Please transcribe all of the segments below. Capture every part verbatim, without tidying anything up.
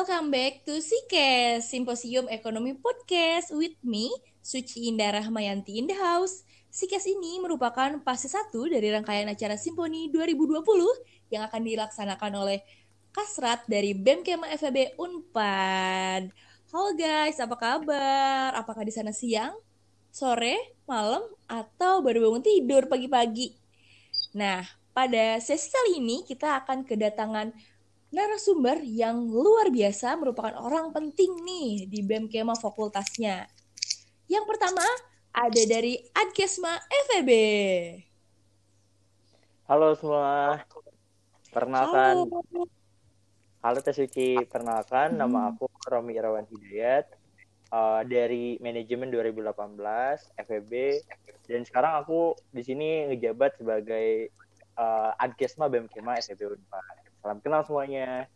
Welcome back to SIKES, Simposium Ekonomi Podcast with me, Suci Indah Rahmayanti in the house. SIKES ini merupakan fase satu dari rangkaian acara Simponi dua ribu dua puluh yang akan dilaksanakan oleh Kasrat dari B E M Kema F E B UNPAD. Halo guys, apa kabar? Apakah di sana siang, sore, malam, atau baru bangun tidur pagi-pagi? Nah, pada sesi kali ini kita akan kedatangan narasumber yang luar biasa, merupakan orang penting nih di B E M Kema fakultasnya. Yang pertama ada dari Adkesma F E B. Halo semua, perkenalkan. Halo, Halo Tesuki, perkenalkan hmm. nama aku Romi Irawan Hidayat uh, dari manajemen dua ribu delapan belas F E B, dan sekarang aku di sini ngejabat sebagai uh, Adkesma B E M Kema F E B Unpad. Salam kenal semuanya.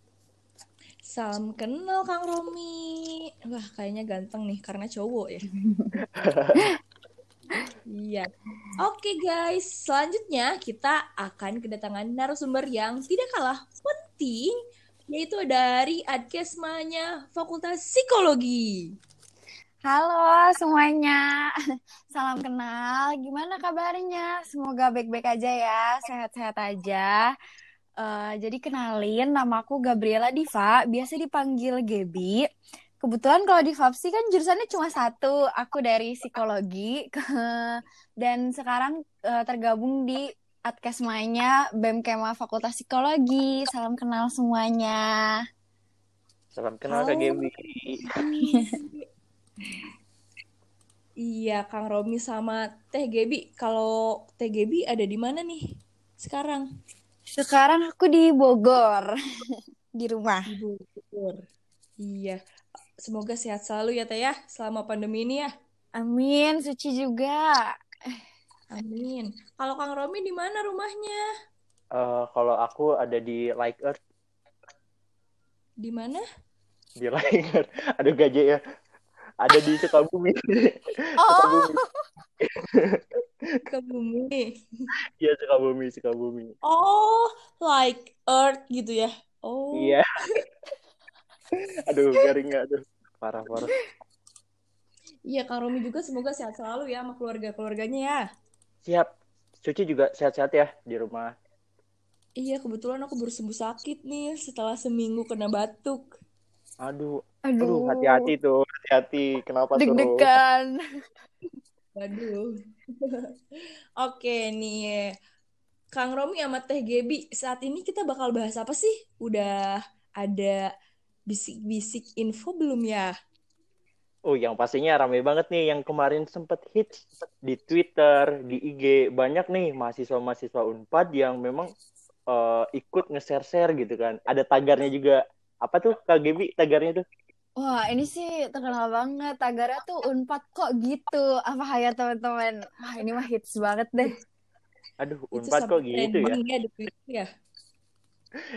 Salam kenal Kang Romi. Wah, kayaknya ganteng nih karena cowok ya. Iya. Oke guys, selanjutnya kita akan kedatangan narasumber yang tidak kalah penting, yaitu dari Adkesmanya Fakultas Psikologi. Halo semuanya, salam kenal. Gimana kabarnya? Semoga baik-baik aja ya, sehat-sehat aja. Uh, jadi kenalin, nama aku Gabriella Diva, biasa dipanggil Gaby. Kebetulan kalau di FAPSI kan jurusannya cuma satu, aku dari psikologi ke, dan sekarang uh, tergabung di Adkesmanya B E M Kema Fakultas Psikologi. Salam kenal semuanya. Salam kenal Kak Gaby. Iya, Kang Romi sama Teh Gaby. Kalau Teh Gaby ada di mana nih sekarang? Sekarang aku di Bogor, di rumah. Di Bogor. Iya, semoga sehat selalu ya Teh ya, selama pandemi ini ya. Amin, Suci juga. Amin. Kalau Kang Romi di mana rumahnya? Uh, kalau aku ada di Like Earth. Di mana? Di Like Earth. Aduh gajah ya. Ada di Sukabumi. Oh. Sukabumi. Iya, Sukabumi, Sukabumi. Oh, Like Earth gitu ya. Oh. Iya. Aduh, garing enggak aduh. Parah-parah. Iya, Kang Romi juga semoga sehat selalu ya sama keluarga-keluarganya ya. Siap. Suci juga sehat-sehat ya di rumah. Iya, kebetulan aku baru sembuh sakit nih setelah seminggu kena batuk. Aduh. Aduh, aduh, hati-hati tuh, hati-hati. Kenapa tuh? Deg-degan. Aduh. Oke nih, Kang Romi sama Teh Gaby, saat ini kita bakal bahas apa sih? Udah ada bisik-bisik info belum ya? Oh, yang pastinya ramai banget nih, yang kemarin sempat hits di Twitter, di I G. Banyak nih mahasiswa-mahasiswa UNPAD yang memang uh, ikut nge-share-share gitu kan. Ada tagarnya juga. Apa tuh Kak Gaby tagarnya tuh? Wah, ini sih terkenal banget. Tagarnya tuh UNPAD kok gitu. Apa hayat teman-teman? Wah, ini mah hits banget deh. Aduh, UNPAD kok gitu ya? Ya?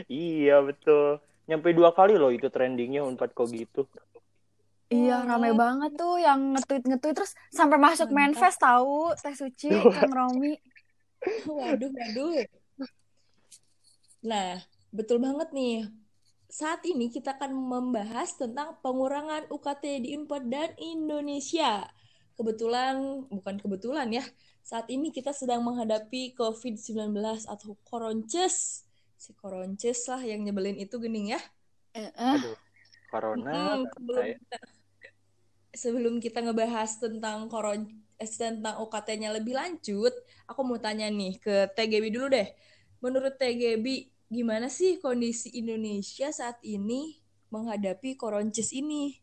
Iya, betul. Nyampe dua kali loh itu trendingnya UNPAD kok gitu. Iya, ramai banget tuh yang nge-tweet-nge-tweet. Terus sampai masuk manifest tahu Teh Suci, Kang Romi. Waduh, waduh. Nah, betul banget nih. Saat ini kita akan membahas tentang pengurangan U K T di Unpad dan Indonesia. Kebetulan, bukan kebetulan ya, saat ini kita sedang menghadapi covid sembilan belas atau koronces. Si koronces lah yang nyebelin itu gening ya. Aduh, corona. Hmm, sebelum, kita, sebelum kita ngebahas tentang koron, eh, tentang U K T-nya lebih lanjut, aku mau tanya nih ke T G B dulu deh. Menurut T G B, gimana sih kondisi Indonesia saat ini menghadapi koronces ini?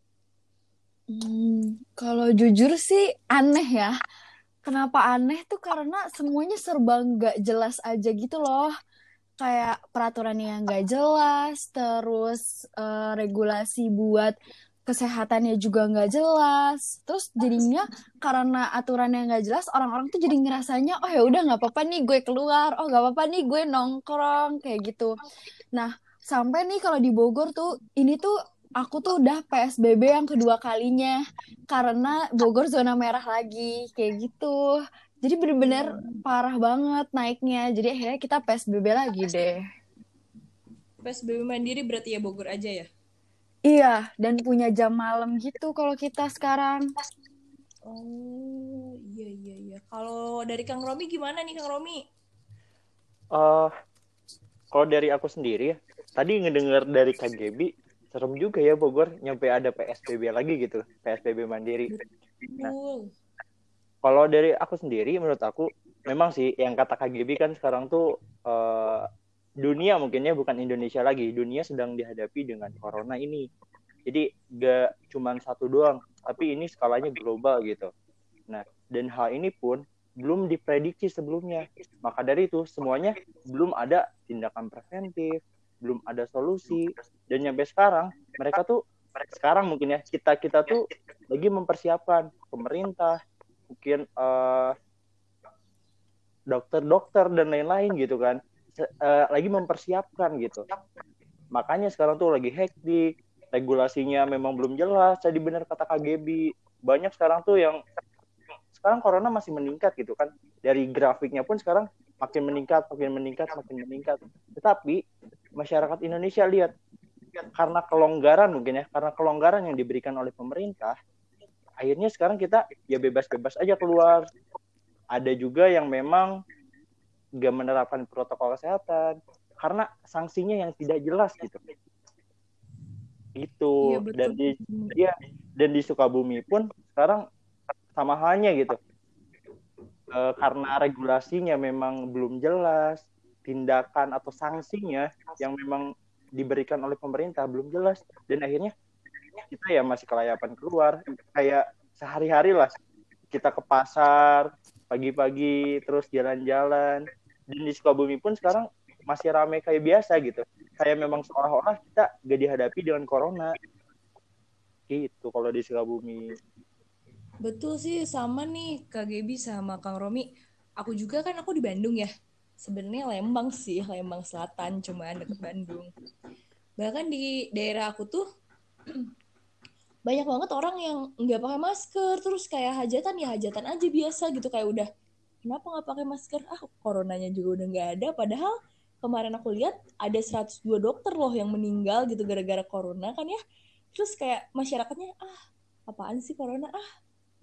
Hmm, kalau jujur sih aneh ya. Kenapa aneh tuh karena semuanya serba nggak jelas aja gitu loh. Kayak peraturannya yang nggak jelas, terus uh, regulasi buat kesehatannya juga nggak jelas, terus jadinya karena aturannya nggak jelas, orang-orang tuh jadi ngerasanya oh ya udah nggak apa-apa nih gue keluar, oh nggak apa-apa nih gue nongkrong kayak gitu. Nah sampai nih kalau di Bogor tuh ini tuh aku tuh udah P S B B yang kedua kalinya karena Bogor zona merah lagi kayak gitu. Jadi bener-bener parah banget naiknya. Jadi akhirnya kita P S B B lagi deh. P S B B mandiri berarti ya Bogor aja ya? Iya, dan punya jam malam gitu kalau kita sekarang. Oh, iya, iya, iya. Kalau dari Kang Romi gimana nih, Kang Romi? Uh, kalau dari aku sendiri ya, tadi ngedengar dari K G B, serem juga ya Bogor, nyampe ada P S B B lagi gitu, P S B B Mandiri. Nah, kalau dari aku sendiri, menurut aku, memang sih yang kata K G B kan sekarang tuh... Uh, dunia mungkinnya bukan Indonesia lagi, dunia sedang dihadapi dengan corona ini. Jadi gak cuma satu doang, tapi ini skalanya global gitu. Nah, dan hal ini pun belum diprediksi sebelumnya. Maka dari itu semuanya belum ada tindakan preventif, belum ada solusi. Dan sampai sekarang mereka tuh sekarang mungkin ya kita-kita tuh lagi mempersiapkan pemerintah, mungkin uh, dokter-dokter dan lain-lain gitu kan. Uh, lagi mempersiapkan gitu. Makanya sekarang tuh lagi hektik, regulasinya memang belum jelas. Jadi benar kata K G B, banyak sekarang tuh yang sekarang corona masih meningkat gitu kan. Dari grafiknya pun sekarang makin meningkat, makin meningkat, makin meningkat. Tetapi masyarakat Indonesia lihat karena kelonggaran mungkin ya, karena kelonggaran yang diberikan oleh pemerintah, akhirnya sekarang kita ya bebas-bebas aja keluar. Ada juga yang memang gak menerapkan protokol kesehatan karena sanksinya yang tidak jelas gitu. Itu ya, dan di ya, dan di Sukabumi pun sekarang sama halnya gitu. E, karena regulasinya memang belum jelas, tindakan atau sanksinya yang memang diberikan oleh pemerintah belum jelas, dan akhirnya kita ya masih kelayapan keluar kayak sehari-hari lah. Kita ke pasar pagi-pagi terus jalan-jalan. Dan di Sukabumi pun sekarang masih ramai kayak biasa gitu. Kayak memang seolah-olah kita gak dihadapi dengan corona. Gitu kalau di Sukabumi. Betul sih, sama nih Kak Gebi sama Kang Romi. Aku juga kan aku di Bandung ya. Sebenarnya Lembang sih, Lembang Selatan, cuman deket Bandung. Bahkan di daerah aku tuh banyak banget orang yang nggak pakai masker, terus kayak hajatan ya hajatan aja biasa gitu, kayak udah kenapa nggak pakai masker, ah coronanya juga udah nggak ada. Padahal kemarin aku lihat ada seratus dua dokter loh yang meninggal gitu gara-gara corona kan ya. Terus kayak masyarakatnya ah apaan sih corona, ah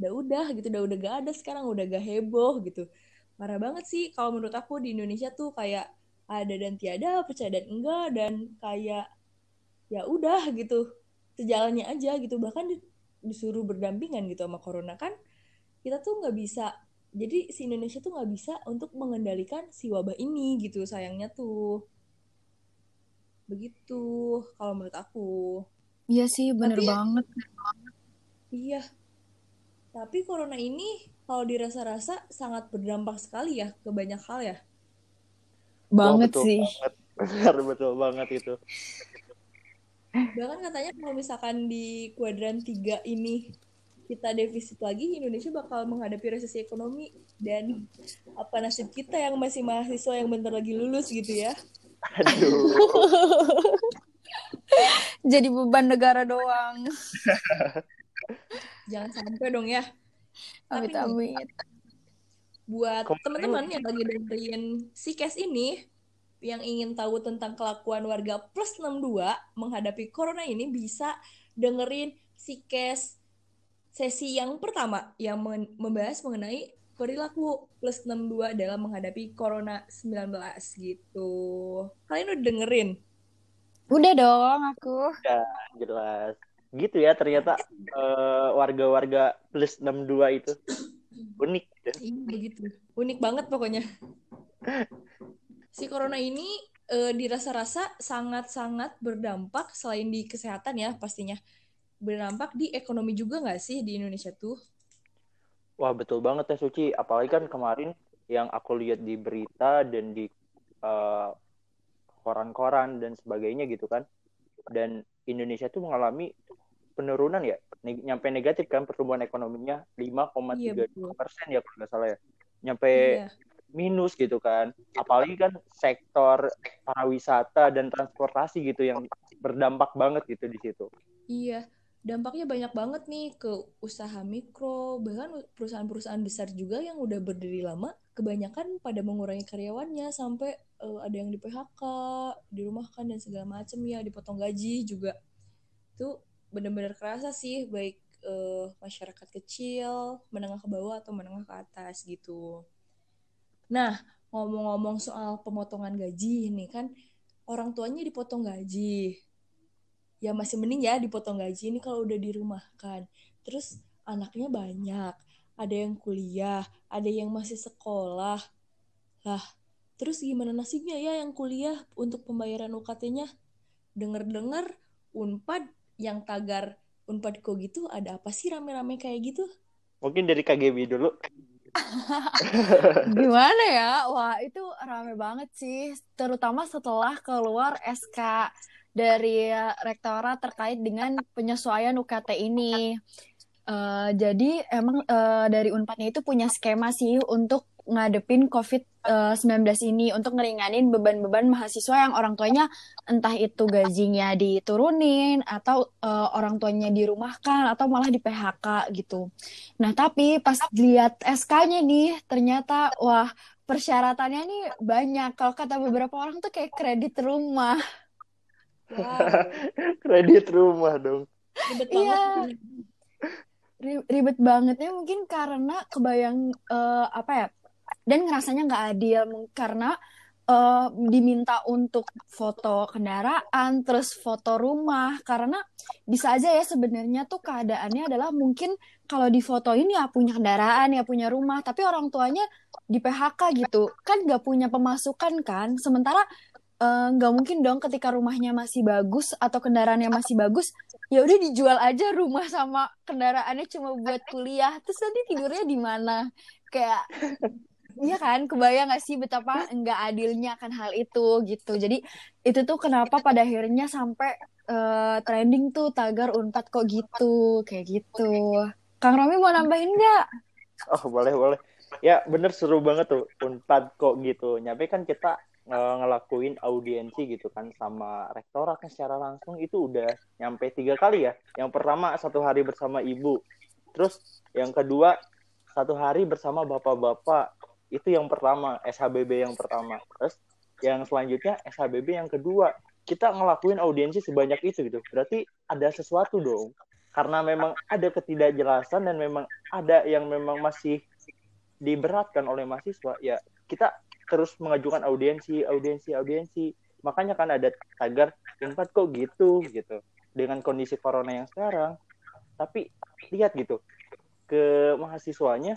udah udah gitu udah udah nggak ada sekarang, udah gak heboh gitu. Parah banget sih kalau menurut aku di Indonesia tuh kayak ada dan tiada, percaya dan enggak, dan kayak ya udah gitu sejalannya aja gitu. Bahkan disuruh berdampingan gitu sama corona kan kita tuh nggak bisa, jadi si Indonesia tuh nggak bisa untuk mengendalikan si wabah ini gitu, sayangnya tuh begitu kalau menurut aku. Iya sih, bener tapi, banget iya tapi corona ini kalau dirasa-rasa sangat berdampak sekali ya ke banyak hal ya. Banget oh, betul, sih benar betul banget itu. Bahkan katanya kalau misalkan di kuadran tiga ini kita defisit lagi, Indonesia bakal menghadapi resesi ekonomi. Dan apa nasib kita yang masih mahasiswa yang bentar lagi lulus gitu ya. Aduh. Jadi beban negara doang. Jangan sampai dong ya. Amit, Tapi, amit. Buat teman-teman yang lagi dengerin Sikes ini yang ingin tahu tentang kelakuan warga plus enam puluh dua menghadapi corona ini, bisa dengerin Sikes sesi yang pertama yang membahas mengenai perilaku plus enam puluh dua dalam menghadapi corona sembilan belas gitu. Kalian udah dengerin? Udah dong aku. Ya, jelas. Gitu ya ternyata uh, warga-warga plus enam puluh dua itu unik. Iya gitu. Unik banget pokoknya. Si corona ini e, dirasa-rasa sangat-sangat berdampak selain di kesehatan ya pastinya. Berdampak di ekonomi juga nggak sih di Indonesia tuh? Wah betul banget ya Suci. Apalagi kan kemarin yang aku lihat di berita dan di e, koran-koran dan sebagainya gitu kan. Dan Indonesia tuh mengalami penurunan ya. Neg- nyampe negatif kan pertumbuhan ekonominya lima koma tiga dua persen iya, ya kalau nggak salah ya. Nyampe... Iya. Minus gitu kan, apalagi kan sektor pariwisata dan transportasi gitu yang berdampak banget gitu di situ. Iya, dampaknya banyak banget nih ke usaha mikro, bahkan perusahaan-perusahaan besar juga yang udah berdiri lama, kebanyakan pada mengurangi karyawannya sampai uh, ada yang di P H K, dirumahkan dan segala macam ya, dipotong gaji juga. itu benar-benar kerasa sih, baik eh, masyarakat kecil, menengah ke bawah, atau menengah ke atas gitu. Nah, ngomong-ngomong soal pemotongan gaji nih kan, orang tuanya dipotong gaji. Ya masih mending ya dipotong gaji ini kalau udah dirumahkan. Terus anaknya banyak, ada yang kuliah, ada yang masih sekolah. Lah, terus gimana nasibnya ya yang kuliah untuk pembayaran U K T-nya? Dengar-dengar UNPAD yang tagar UNPAD kok gitu, ada apa sih rame-rame kayak gitu? Mungkin dari K G B dulu. Gimana ya? Wah, itu rame banget sih, terutama setelah keluar S K dari Rektorat terkait dengan penyesuaian U K T ini. Uh, jadi emang uh, dari UNPAD-nya itu punya skema sih untuk ngadepin covid sembilan belas ini, untuk ngeringanin beban-beban mahasiswa yang orang tuanya entah itu gajinya diturunin atau uh, orang tuanya dirumahkan atau malah di P H K gitu. Nah tapi pas lihat S K-nya nih ternyata wah persyaratannya nih banyak. Kalau kata beberapa orang tuh kayak kredit rumah. Wow. Kredit rumah dong. Iya. Ribet bangetnya mungkin karena kebayang uh, apa ya, dan ngerasanya nggak adil karena uh, diminta untuk foto kendaraan terus foto rumah, karena bisa aja ya sebenarnya tuh keadaannya adalah mungkin kalau di foto ini ya punya kendaraan ya punya rumah, tapi orang tuanya di P H K gitu kan, nggak punya pemasukan kan, sementara nggak uh, mungkin dong ketika rumahnya masih bagus atau kendaraannya masih bagus ya udah dijual aja rumah sama kendaraannya cuma buat kuliah, terus nanti tidurnya di mana, kayak iya kan, kebayang nggak sih betapa nggak adilnya kan hal itu gitu. Jadi itu tuh kenapa pada akhirnya sampai uh, trending tuh tagar UNPAD kok gitu kayak gitu. Kang Romi mau nambahin nggak? Oh boleh boleh ya, bener seru banget tuh UNPAD kok gitu. Nyampe kan kita ngelakuin audiensi gitu kan sama rektoratnya secara langsung, itu udah nyampe tiga kali ya. Yang pertama satu hari bersama ibu, terus yang kedua satu hari bersama bapak-bapak, itu yang pertama S H B B yang pertama, terus yang selanjutnya S H B B yang kedua. Kita ngelakuin audiensi sebanyak itu gitu, berarti ada sesuatu dong, karena memang ada ketidakjelasan dan memang ada yang memang masih diberatkan oleh mahasiswa ya. Kita terus mengajukan audiensi, audiensi, audiensi. Makanya kan ada tagar UNPAD kok gitu, gitu. Dengan kondisi corona yang sekarang. Tapi lihat gitu, ke mahasiswanya,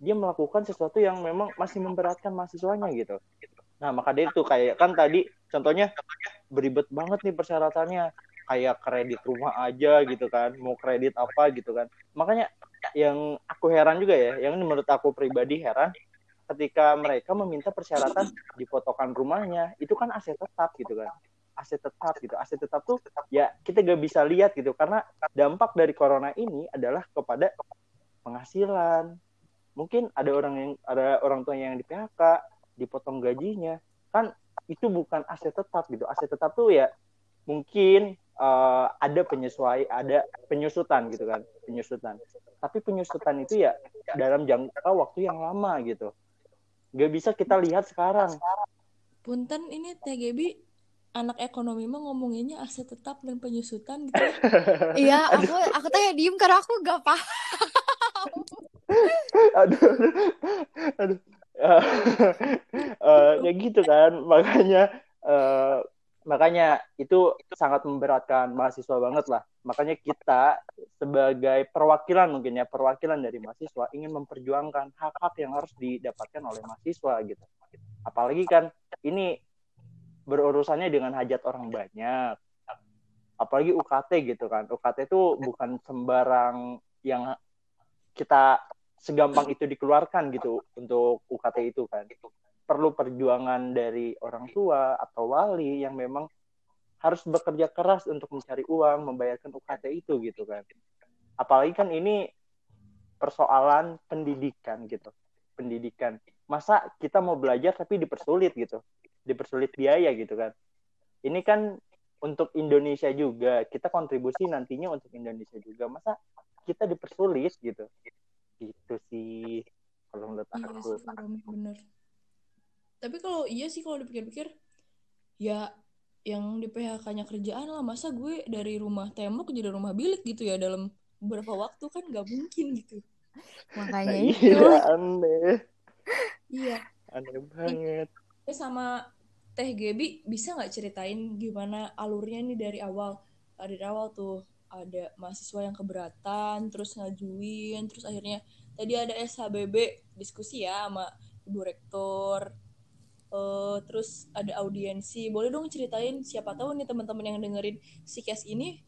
dia melakukan sesuatu yang memang masih memberatkan mahasiswanya gitu. Nah, maka dari itu kayak kan tadi contohnya beribet banget nih persyaratannya. Kayak kredit rumah aja gitu kan, mau kredit apa gitu kan. Makanya yang aku heran juga ya, yang menurut aku pribadi heran, ketika mereka meminta persyaratan dipotokan rumahnya, itu kan aset tetap gitu kan. Aset tetap gitu. Aset tetap tuh ya kita gak bisa lihat gitu. Karena dampak dari corona ini adalah kepada penghasilan. Mungkin ada orang yang ada orang tuanya yang di P H K, dipotong gajinya. Kan itu bukan aset tetap gitu. Aset tetap tuh ya mungkin uh, ada penyesuaian, ada penyusutan gitu kan. Penyusutan. Tapi penyusutan itu ya dalam jangka waktu yang lama gitu. Gak bisa kita lihat sekarang. Punten ini T G B anak ekonomi mah ngomonginnya aset tetap dan penyusutan gitu. Iya, aku aku tanya diem karena aku gak paham. aduh, aduh, aduh. Uh, uh, ya gitu kan, makanya uh, makanya itu sangat memberatkan mahasiswa banget lah. Makanya kita sebagai perwakilan mungkin ya, perwakilan dari mahasiswa ingin memperjuangkan hak-hak yang harus didapatkan oleh mahasiswa gitu. Apalagi kan ini berurusannya dengan hajat orang banyak. Apalagi U K T gitu kan. U K T itu bukan sembarang yang kita segampang itu dikeluarkan gitu untuk U K T itu kan. Perlu perjuangan dari orang tua atau wali yang memang harus bekerja keras untuk mencari uang, membayarkan U K T itu gitu kan. Apalagi kan ini persoalan pendidikan gitu. Pendidikan. Masa kita mau belajar tapi dipersulit gitu. Dipersulit biaya gitu kan. Ini kan untuk Indonesia juga. Kita kontribusi nantinya untuk Indonesia juga. Masa kita dipersulit gitu. Gitu sih. Kalau menurut aku. Iya, bener. Tapi kalau iya sih kalau dipikir-pikir. Ya yang di P H K-nya kerjaan lah, masa gue dari rumah tembok jadi rumah bilik gitu ya dalam beberapa waktu, kan nggak mungkin gitu. Makanya nah, itu iya, aneh. Iya. Aneh banget. Sama Teh Gaby, bisa nggak ceritain gimana alurnya nih dari awal? Dari awal tuh ada mahasiswa yang keberatan, terus ngajuin, terus akhirnya tadi ada S H B B diskusi ya sama Ibu Rektor. Uh, terus ada audiensi. Boleh dong ceritain, siapa tahu nih teman-teman yang dengerin Sikes ini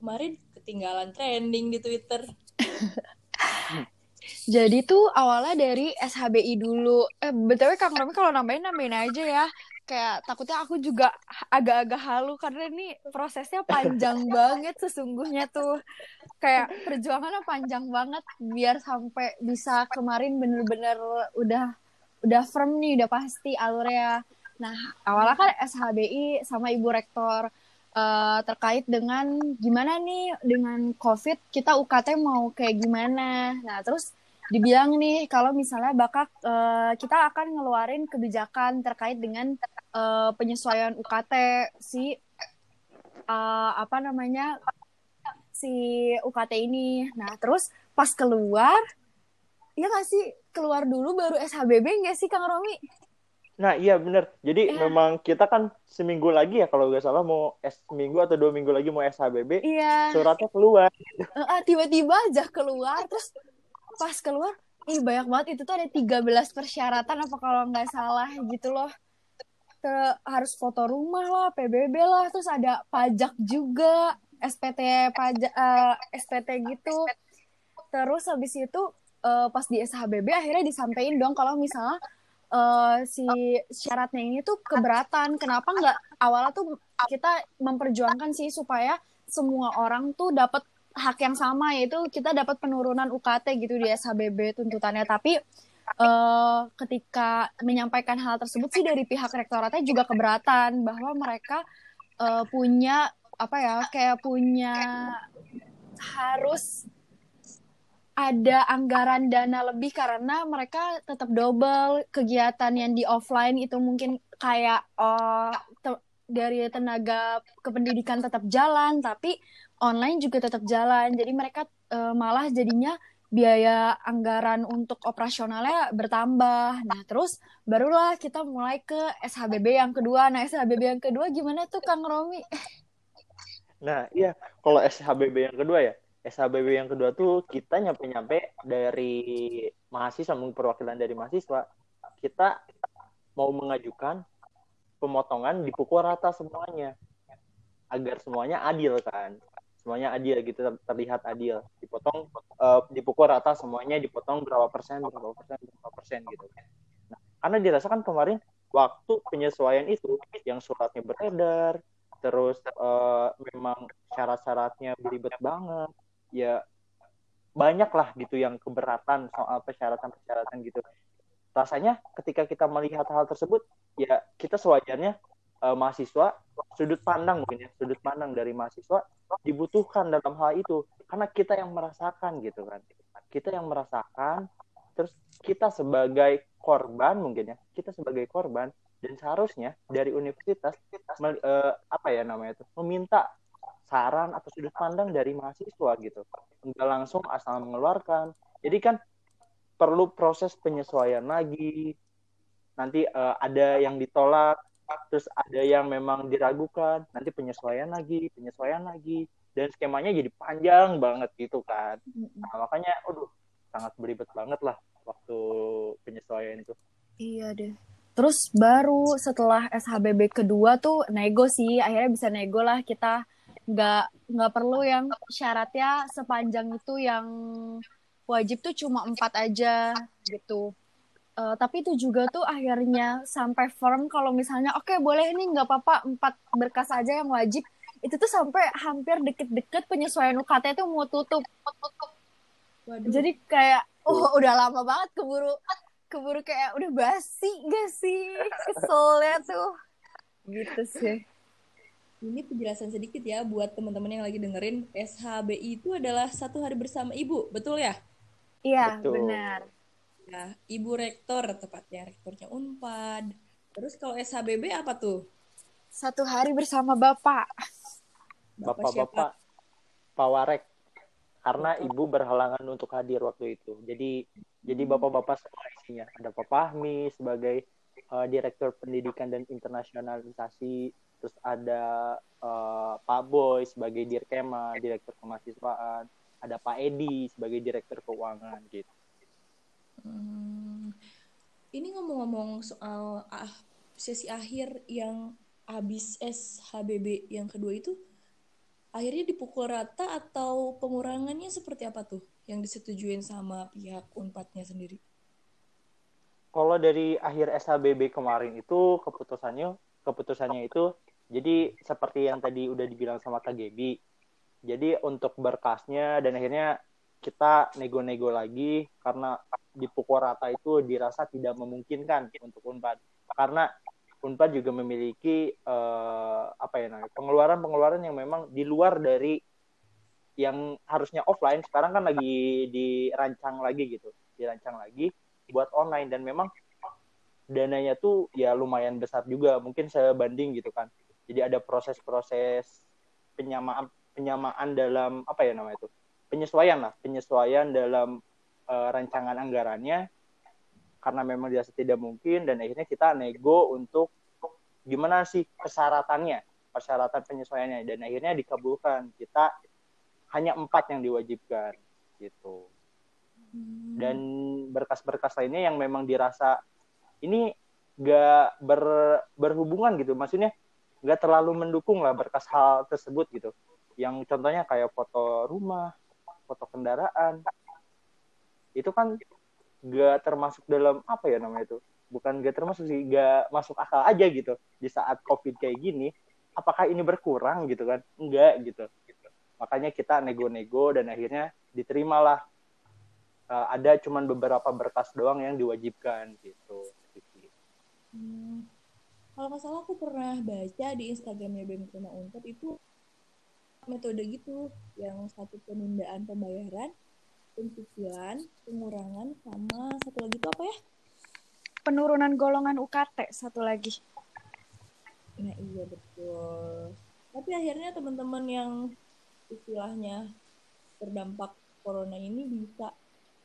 kemarin ketinggalan trending di Twitter. Jadi tuh awalnya dari S H B I dulu. Eh, B T W Kang Romi kalau nambahin nambahin aja ya. Kayak takutnya aku juga agak-agak halu karena ini prosesnya panjang banget sesungguhnya tuh. Kayak perjuangannya panjang banget biar sampai bisa kemarin bener-bener udah udah firm nih, udah pasti alurnya. Nah, awalnya kan S H B I sama Ibu Rektor uh, terkait dengan gimana nih dengan COVID, kita U K T mau kayak gimana. Nah, terus dibilang nih kalau misalnya bakal uh, kita akan ngeluarin kebijakan terkait dengan uh, penyesuaian U K T si uh, apa namanya si U K T ini. Nah, terus pas keluar, ya nggak sih? Keluar dulu baru S H B B nggak sih Kang Romi? Nah iya benar. Jadi yeah. memang kita kan seminggu lagi ya kalau nggak salah mau seminggu atau dua minggu lagi mau S H B B. Iya. Yeah. Suratnya keluar. Uh, tiba-tiba aja keluar. Terus pas keluar, ih banyak banget, itu tuh ada tiga belas persyaratan apa kalau nggak salah gitu loh. Ter- harus foto rumah lah, P B B lah, terus ada pajak juga, S P T pajak, uh, S P T gitu. Terus habis itu Uh, pas di S H B B akhirnya disampaikan dong kalau misalnya uh, si syaratnya ini tuh keberatan. Kenapa nggak awalnya tuh kita memperjuangkan sih supaya semua orang tuh dapat hak yang sama, yaitu kita dapat penurunan U K T gitu di S H B B tuntutannya. Tapi uh, ketika menyampaikan hal tersebut sih dari pihak rektoratnya juga keberatan bahwa mereka uh, punya apa ya kayak punya harus ada anggaran dana lebih karena mereka tetap double kegiatan yang di offline itu, mungkin kayak uh, te- dari tenaga kependidikan tetap jalan tapi online juga tetap jalan, jadi mereka uh, malah jadinya biaya anggaran untuk operasionalnya bertambah. Nah terus barulah kita mulai ke S H B B yang kedua. Nah S H B B yang kedua gimana tuh Kang Romi? Nah iya kalau S H B B yang kedua ya, S H B B yang kedua tuh kita nyampe-nyampe dari mahasiswa, perwakilan dari mahasiswa, kita mau mengajukan pemotongan dipukul rata semuanya agar semuanya adil kan, semuanya adil gitu, terlihat adil, dipotong uh, dipukul rata semuanya, dipotong berapa persen berapa persen berapa persen gitu. Nah, karena dirasakan kemarin waktu penyesuaian itu yang suratnya beredar, terus uh, memang syarat-syaratnya beribet banget. Ya banyak lah gitu yang keberatan soal persyaratan-persyaratan gitu. Rasanya ketika kita melihat hal tersebut, ya kita sewajarnya eh, mahasiswa, sudut pandang mungkin ya, sudut pandang dari mahasiswa dibutuhkan dalam hal itu. Karena kita yang merasakan gitu kan. Kita yang merasakan, terus kita sebagai korban mungkin ya, kita sebagai korban, dan seharusnya dari universitas, eh, apa ya namanya itu, meminta saran atau sudut pandang dari mahasiswa gitu, nggak langsung asal mengeluarkan. Jadi kan perlu proses penyesuaian lagi. Nanti uh, ada yang ditolak, terus ada yang memang diragukan. Nanti penyesuaian lagi, penyesuaian lagi, dan skemanya jadi panjang banget gitu kan. Nah, makanya, aduh, sangat beribet banget lah waktu penyesuaian itu. Iya deh. Terus baru setelah S H B B kedua tuh nego sih, akhirnya bisa nego lah kita. nggak nggak perlu yang syaratnya sepanjang itu, yang wajib tuh cuma empat aja gitu. Uh, tapi itu juga tuh akhirnya sampai firm kalau misalnya oke okay, boleh ini nggak apa-apa empat berkas aja yang wajib. Itu tuh sampai hampir deket-deket penyesuaian U K T itu mau tutup. Waduh. Jadi kayak oh udah lama banget, keburu keburu kayak udah basi gak sih, keselnya tuh gitu sih. Ini penjelasan sedikit ya buat teman-teman yang lagi dengerin, S H B I itu adalah satu hari bersama ibu, betul ya? Iya, benar. Nah, Ibu Rektor tepatnya, Rektornya UNPAD. Terus kalau S H B B apa tuh? satu hari bersama Bapak. Bapak-bapak Pak Warek. Karena Ibu berhalangan untuk hadir waktu itu. Jadi jadi bapak-bapak semua isinya. Ada Pak Fahmi sebagai uh, Direktur Pendidikan dan Internasionalisasi. Terus ada uh, Pak Boy sebagai Dirkema, Direktur Kemahasiswaan. Ada Pak Edi sebagai Direktur Keuangan. Gitu. Hmm. Ini ngomong-ngomong soal ah, sesi akhir yang habis S H B B yang kedua itu, akhirnya dipukul rata atau pengurangannya seperti apa tuh yang disetujuin sama pihak UNPAD-nya sendiri? Kalau dari akhir S H B B kemarin itu keputusannya keputusannya itu jadi seperti yang tadi udah dibilang sama Kak Gaby. Jadi untuk berkasnya dan akhirnya kita nego-nego lagi karena dipukul rata itu dirasa tidak memungkinkan untuk UNPAD. Karena UNPAD juga memiliki eh, apa ya namanya pengeluaran-pengeluaran yang memang di luar dari yang harusnya offline, sekarang kan lagi dirancang lagi gitu, dirancang lagi buat online dan memang dananya tuh ya lumayan besar juga, mungkin sebanding gitu kan. Jadi ada proses-proses penyamaan penyamaan dalam apa ya namanya itu penyesuaian lah, penyesuaian dalam eh, rancangan anggarannya. Karena memang dia tidak mungkin dan akhirnya kita nego untuk gimana sih persyaratannya, persyaratan penyesuaiannya dan akhirnya dikabulkan. Kita hanya empat yang diwajibkan gitu. Hmm. Dan berkas-berkas lainnya yang memang dirasa ini nggak ber, berhubungan gitu, maksudnya nggak terlalu mendukung lah berkas hal tersebut gitu. Yang contohnya kayak foto rumah, foto kendaraan, itu kan gak termasuk dalam apa ya namanya itu bukan gak termasuk sih gak masuk akal aja gitu di saat COVID kayak gini. Apakah ini berkurang gitu kan? Enggak gitu, gitu. Makanya kita nego-nego dan akhirnya diterimalah. Uh, ada cuman beberapa berkas doang yang diwajibkan gitu. Hmm. Kalau nggak salah aku pernah baca di Instagramnya B E M Kena Unpad itu metode gitu yang satu penundaan pembayaran, pencucian, pengurangan, sama satu lagi itu apa ya? Penurunan golongan U K T, satu lagi. Nah iya betul. Tapi akhirnya teman-teman yang istilahnya terdampak corona ini bisa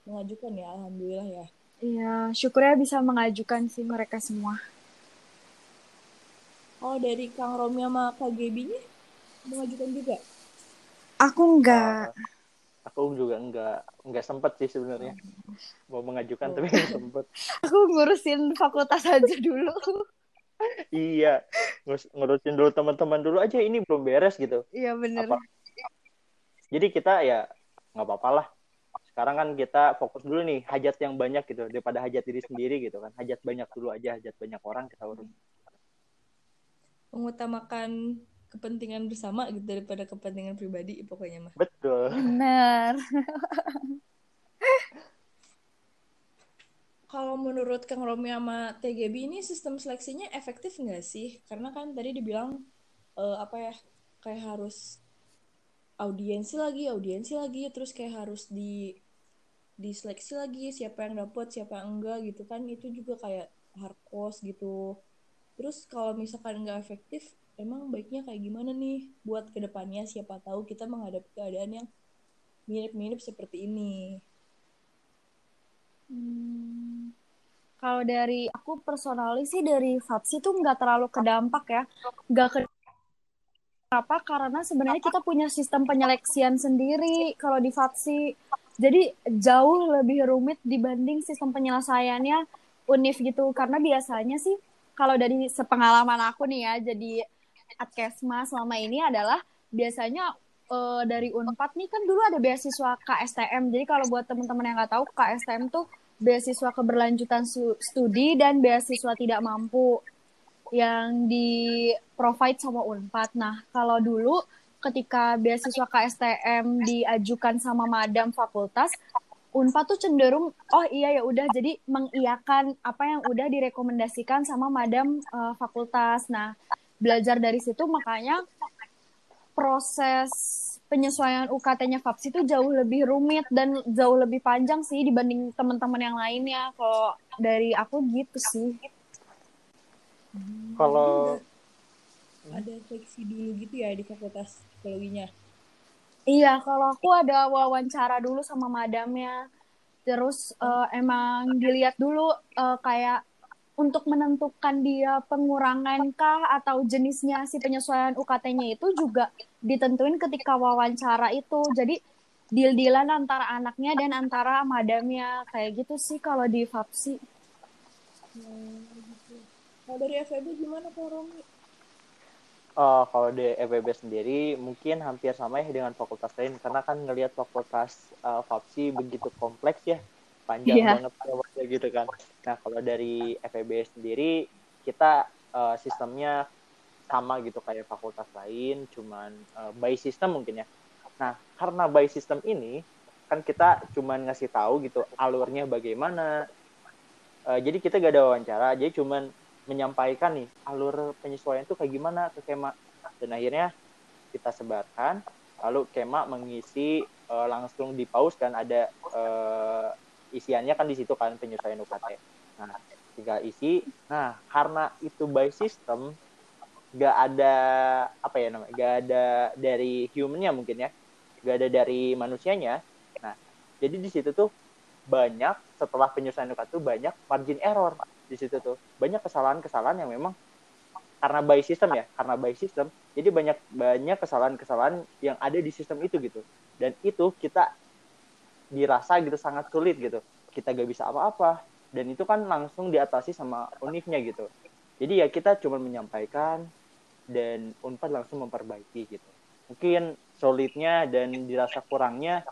mengajukan ya, alhamdulillah ya. Iya, syukurnya bisa mengajukan sih mereka semua. Oh, dari Kang Romi sama Kak Gaby-nya mengajukan juga? Aku enggak. Uh. Aku juga enggak enggak sempet sih sebenarnya mau mengajukan oh. Tapi enggak sempet. Aku ngurusin fakultas aja dulu. Iya, ngurus, ngurusin dulu teman-teman dulu aja, ini belum beres gitu. Iya benar. Jadi kita ya nggak apa-apa lah. Sekarang kan kita fokus dulu nih hajat yang banyak gitu daripada hajat diri sendiri gitu kan. Hajat banyak dulu aja, hajat banyak orang kita urus. Mengutamakan kepentingan bersama gitu daripada kepentingan pribadi pokoknya mah. Betul. Benar. Kalau menurut Kang Romi sama T G B ini sistem seleksinya efektif nggak sih? Karena kan tadi dibilang uh, apa ya kayak harus audiensi lagi, audiensi lagi, terus kayak harus di diseleksi lagi siapa yang dapat, siapa yang enggak gitu kan, itu juga kayak harkos gitu. Terus kalau misalkan nggak efektif emang baiknya kayak gimana nih buat kedepannya, siapa tahu kita menghadapi keadaan yang mirip-mirip seperti ini. Hmm, kalau dari aku personalis sih dari FAPSI tuh nggak terlalu kedampak ya, nggak ke apa karena sebenarnya kita punya sistem penyeleksian sendiri kalau di FAPSI, jadi jauh lebih rumit dibanding sistem penyelesaiannya UNIF gitu. Karena biasanya sih kalau dari sepengalaman aku nih ya, jadi Adkesma selama ini adalah biasanya uh, dari UNPAD nih kan dulu ada beasiswa K S T M. Jadi kalau buat teman-teman yang nggak tahu, K S T M tuh beasiswa keberlanjutan studi dan beasiswa tidak mampu yang di-provide sama UNPAD. Nah, kalau dulu ketika beasiswa K S T M diajukan sama madam fakultas, UNPAD tuh cenderung oh iya ya udah, jadi mengiyakan apa yang udah direkomendasikan sama madam uh, fakultas. Nah, belajar dari situ makanya proses penyesuaian U K T-nya FAPSI itu jauh lebih rumit dan jauh lebih panjang sih dibanding teman-teman yang lainnya. Kalau dari aku gitu sih. Kalau ada seleksi dulu gitu ya di fakultas psikologinya? Iya, kalau aku ada wawancara dulu sama madamnya. Terus uh, emang dilihat dulu uh, kayak untuk menentukan dia pengurangan kah atau jenisnya si penyesuaian U K T-nya itu juga ditentuin ketika wawancara itu. Jadi deal-dealan antara anaknya dan antara madamnya. Kayak gitu sih kalau di FAPSI. Hmm, gitu. Kalau dari F E B gimana Pak Romi? Uh, kalau di F E B sendiri mungkin hampir sama ya dengan fakultas lain, karena kan ngelihat fakultas uh, FAPSI begitu kompleks ya, panjang yeah. banget jawabnya gitu kan. Nah kalau dari F E B sendiri kita uh, sistemnya sama gitu kayak fakultas lain, cuman uh, by system mungkin ya. Nah karena by system ini kan kita cuman ngasih tahu gitu alurnya bagaimana, uh, jadi kita gak ada wawancara, jadi cuman menyampaikan nih alur penyesuaian itu kayak gimana ke Kema, dan akhirnya kita sebarkan, lalu Kema mengisi e, langsung di pause dan ada e, isiannya kan di situ kan penyesuaian U K T. Nah tinggal isi. Nah karena itu by system gak ada apa ya namanya, gak ada dari humannya mungkin ya, gak ada dari manusianya. Nah jadi di situ tuh banyak setelah penyesuaian U K T tuh banyak margin error. Di situ tuh banyak kesalahan-kesalahan yang memang karena by system ya, karena by system jadi banyak banyak kesalahan-kesalahan yang ada di sistem itu gitu, dan itu kita dirasa gitu sangat sulit gitu, kita gak bisa apa-apa, dan itu kan langsung diatasi sama unifnya gitu. Jadi ya kita cuma menyampaikan dan Unpad langsung memperbaiki gitu. Mungkin solidnya dan dirasa kurangnya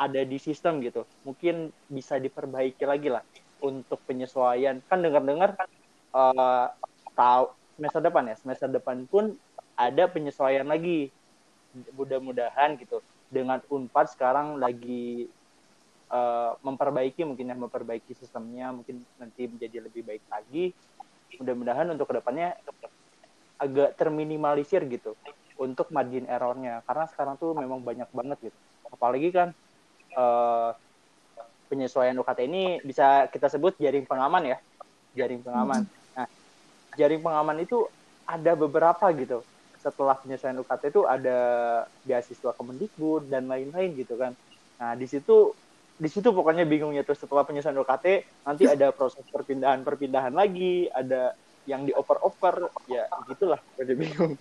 ada di sistem gitu, mungkin bisa diperbaiki lagi lah untuk penyesuaian. Kan dengar-dengar uh, tahu semester depan ya, semester depan pun ada penyesuaian lagi. Mudah-mudahan gitu. Dengan Unpad sekarang lagi uh, memperbaiki mungkin ya, memperbaiki sistemnya, mungkin nanti menjadi lebih baik lagi. Mudah-mudahan untuk kedepannya agak terminimalisir gitu untuk margin errornya, karena sekarang tuh memang banyak banget gitu. Apalagi kan uh, penyesuaian U K T ini bisa kita sebut jaring pengaman ya, jaring pengaman. Nah, jaring pengaman itu ada beberapa gitu. Setelah penyesuaian U K T itu ada beasiswa Kemendikbud dan lain-lain gitu kan. Nah, di situ di situ pokoknya bingungnya tuh setelah penyesuaian U K T nanti ada proses perpindahan-perpindahan lagi, ada yang dioper-oper, ya gitulah, jadi bingung.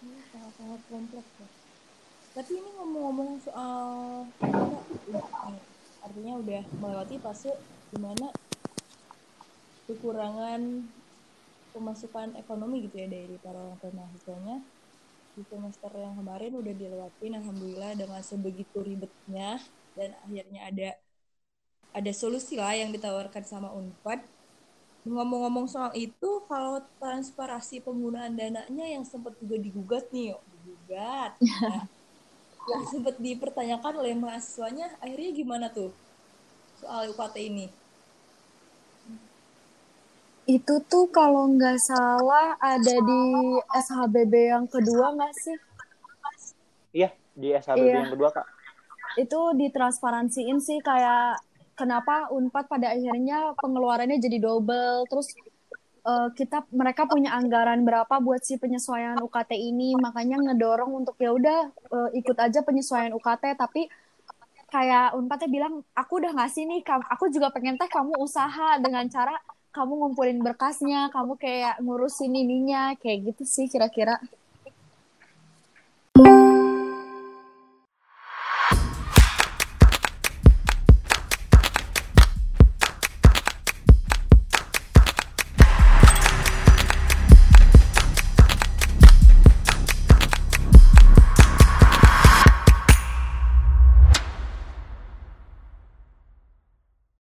Ini sangat-sangat kompleks ya. Tapi ini ngomong-ngomong soal uh, artinya udah melewati fase dimana kekurangan pemasukan ekonomi gitu ya dari para orang tua mahasiswanya. Di semester yang kemarin udah dilewatin alhamdulillah dengan sebegitu ribetnya, dan akhirnya ada ada solusi lah yang ditawarkan sama Unpad. Ngomong-ngomong soal itu, kalau transparansi penggunaan dananya yang sempat juga digugat nih, yuk, digugat. Nah, yang sempat dipertanyakan oleh mahasiswanya, akhirnya gimana tuh soal U K T ini? Itu tuh kalau nggak salah ada di S H B B yang kedua nggak sih? Iya, di S H B B iya. yang kedua, Kak. Itu ditransparansiin sih kayak kenapa Unpad pada akhirnya pengeluarannya jadi double, terus Uh, kita mereka punya anggaran berapa buat si penyesuaian U K T ini, makanya ngedorong untuk ya udah uh, ikut aja penyesuaian U K T. Tapi kayak Unpadnya bilang, aku udah ngasih nih, aku juga pengen teh kamu usaha dengan cara kamu ngumpulin berkasnya, kamu kayak ngurusin ininya, kayak gitu sih kira-kira.